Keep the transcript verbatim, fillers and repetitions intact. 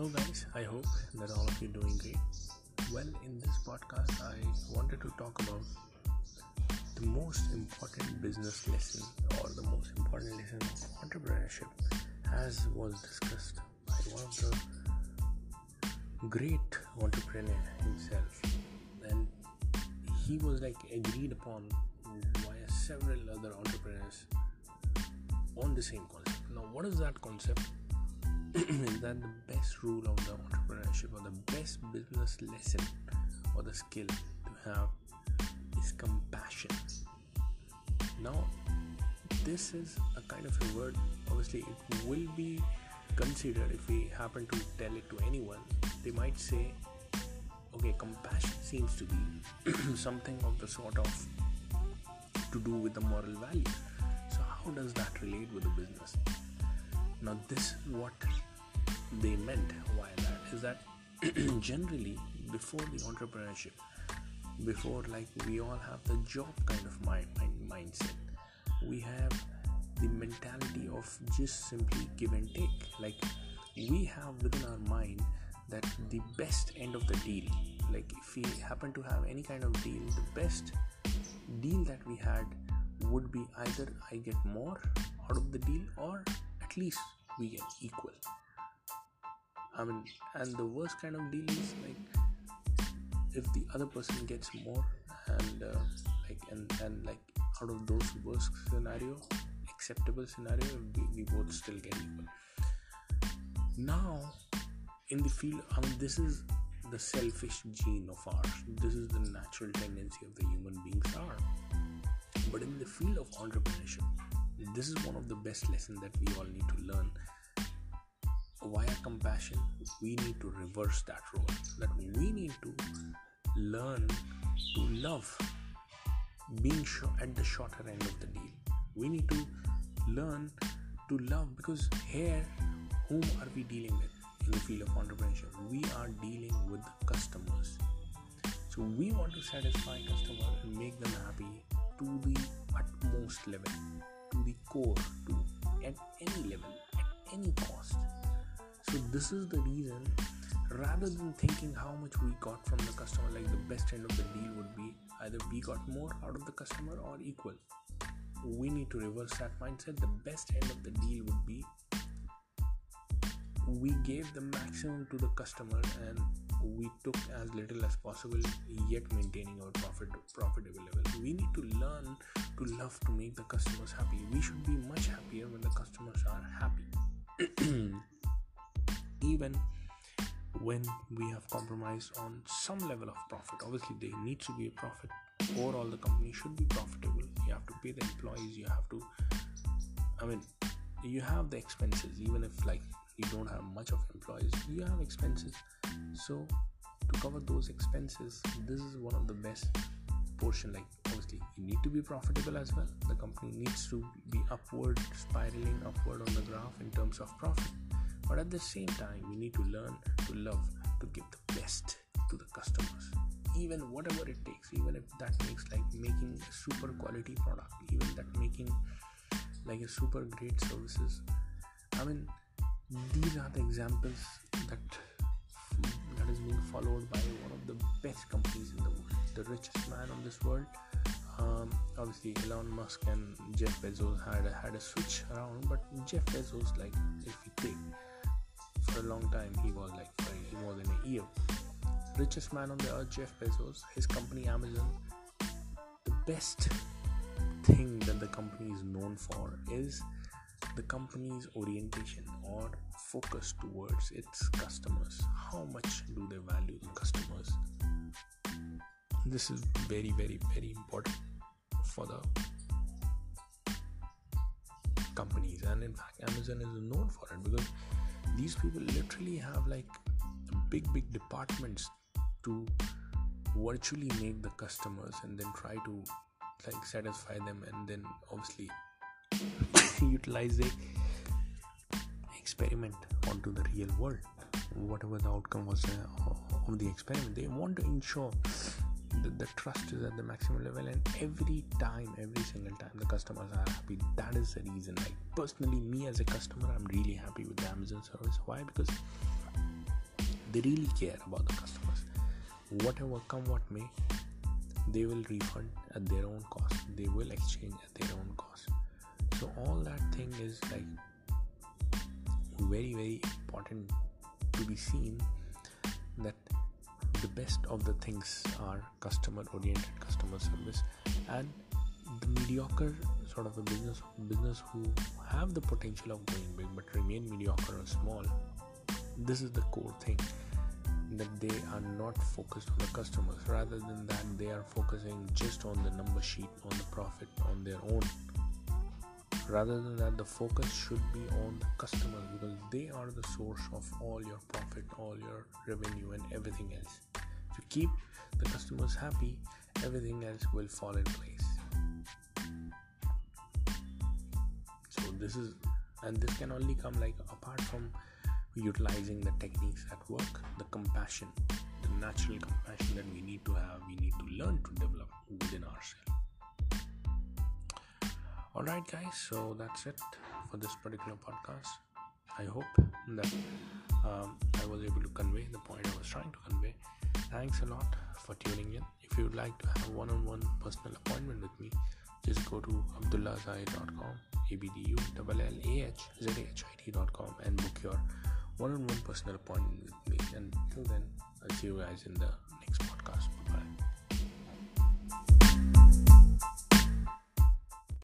Hello guys, I hope that all of you are doing great. Well, in this podcast I wanted to talk about the most important business lesson or the most important lesson of entrepreneurship, as was discussed by one of the great entrepreneur himself, and he was like agreed upon via several other entrepreneurs on the same concept. Now what is that concept? Is that the best rule of the entrepreneurship or the best business lesson or the skill to have is compassion. Now this is a kind of a word, obviously it will be considered. If we happen to tell it to anyone, they might say, okay, compassion seems to be something of the sort of to do with the moral value, so how does that relate with the business? Now this is what they meant by that, is that generally before the entrepreneurship, before like we all have the job kind of mind, mind mindset, we have the mentality of just simply give and take. Like we have within our mind that the best end of the deal, like if we happen to have any kind of deal, the best deal that we had would be either I get more out of the deal or at least we get equal. I mean, and the worst kind of deal is like if the other person gets more, and uh, like and, and like out of those worst scenario, acceptable scenario, we, we both still get equal. Now in the field, I mean, this is the selfish gene of ours. This is the natural tendency of the human beings are. But in the field of entrepreneurship, this is one of the best lessons that we all need to learn. Via compassion, we need to reverse that role. That we need to learn to love being at the shorter end of the deal. We need to learn to love, because here, whom are we dealing with in the field of entrepreneurship? We are dealing with customers. So we want to satisfy customers and make them happy to the utmost level, to the core, to at any level, at any cost. So this is the reason, rather than thinking how much we got from the customer, like the best end of the deal would be either we got more out of the customer or equal. We need to reverse that mindset. The best end of the deal would be we gave the maximum to the customer and we took as little as possible, yet maintaining our profit profitable level. We need to learn to love to make the customers happy. We should be much happier when the customers are happy. Even when we have compromised on some level of profit, obviously there needs to be a profit. Overall, the company should be profitable. You have to pay the employees. You have to, I mean, you have the expenses. Even if like you don't have much of employees, you have expenses. So to cover those expenses, this is one of the best portion. Like obviously you need to be profitable as well. The company needs to be upward, spiraling upward on the graph in terms of profit. But at the same time, we need to learn to love, to give the best to the customers. Even whatever it takes, even if that makes like making a super quality product, even that making like a super great services. I mean, these are the examples that that is being followed by one of the best companies in the world. The richest man on this world. Um, obviously Elon Musk and Jeff Bezos had a, had a switch around, but Jeff Bezos, like if you take for a long time, he was like for more than a year richest man on the earth. Jeff Bezos, his company Amazon, the best thing that the company is known for is the company's orientation or focus towards its customers. How much do they value the customers? This is very very very important for the companies, and in fact Amazon is known for it because these people literally have like big big departments to virtually make the customers and then try to like satisfy them, and then obviously utilize the experiment onto the real world. Whatever the outcome was of the experiment, they want to ensure that the trust is at the maximum level, and every time every single time the customers are happy. That is the reason, like personally me as a customer, I'm really happy with the Amazon service. Why? Because They really care about the customers. Whatever come what may, they will refund at their own cost. They will exchange at their own cost. So all that thing is like very, very important to be seen, that the best of the things are customer oriented, customer service, and the mediocre sort of a business business who have the potential of going big but remain mediocre or small. This is the core thing, that they are not focused on the customers. Rather than that, they are focusing just on the number sheet, on the profit, on their own. Rather than that, the focus should be on the customers, because they are the source of all your profit, all your revenue, and everything else. If you keep the customers happy, everything else will fall in place. So this is, and this can only come like apart from utilizing the techniques at work, the compassion, the natural compassion that we need to have, we need to learn to develop within ourselves. Alright guys, so that's it for this particular podcast. I hope that um, I was able to convey the point I was trying to convey. Thanks a lot for tuning in. If you would like to have a one-on-one personal appointment with me, just go to abdullah zai dot com, A B D U L L A H Z H I T dot com, and book your one-on-one personal appointment with me. And until then, I'll see you guys in the next podcast.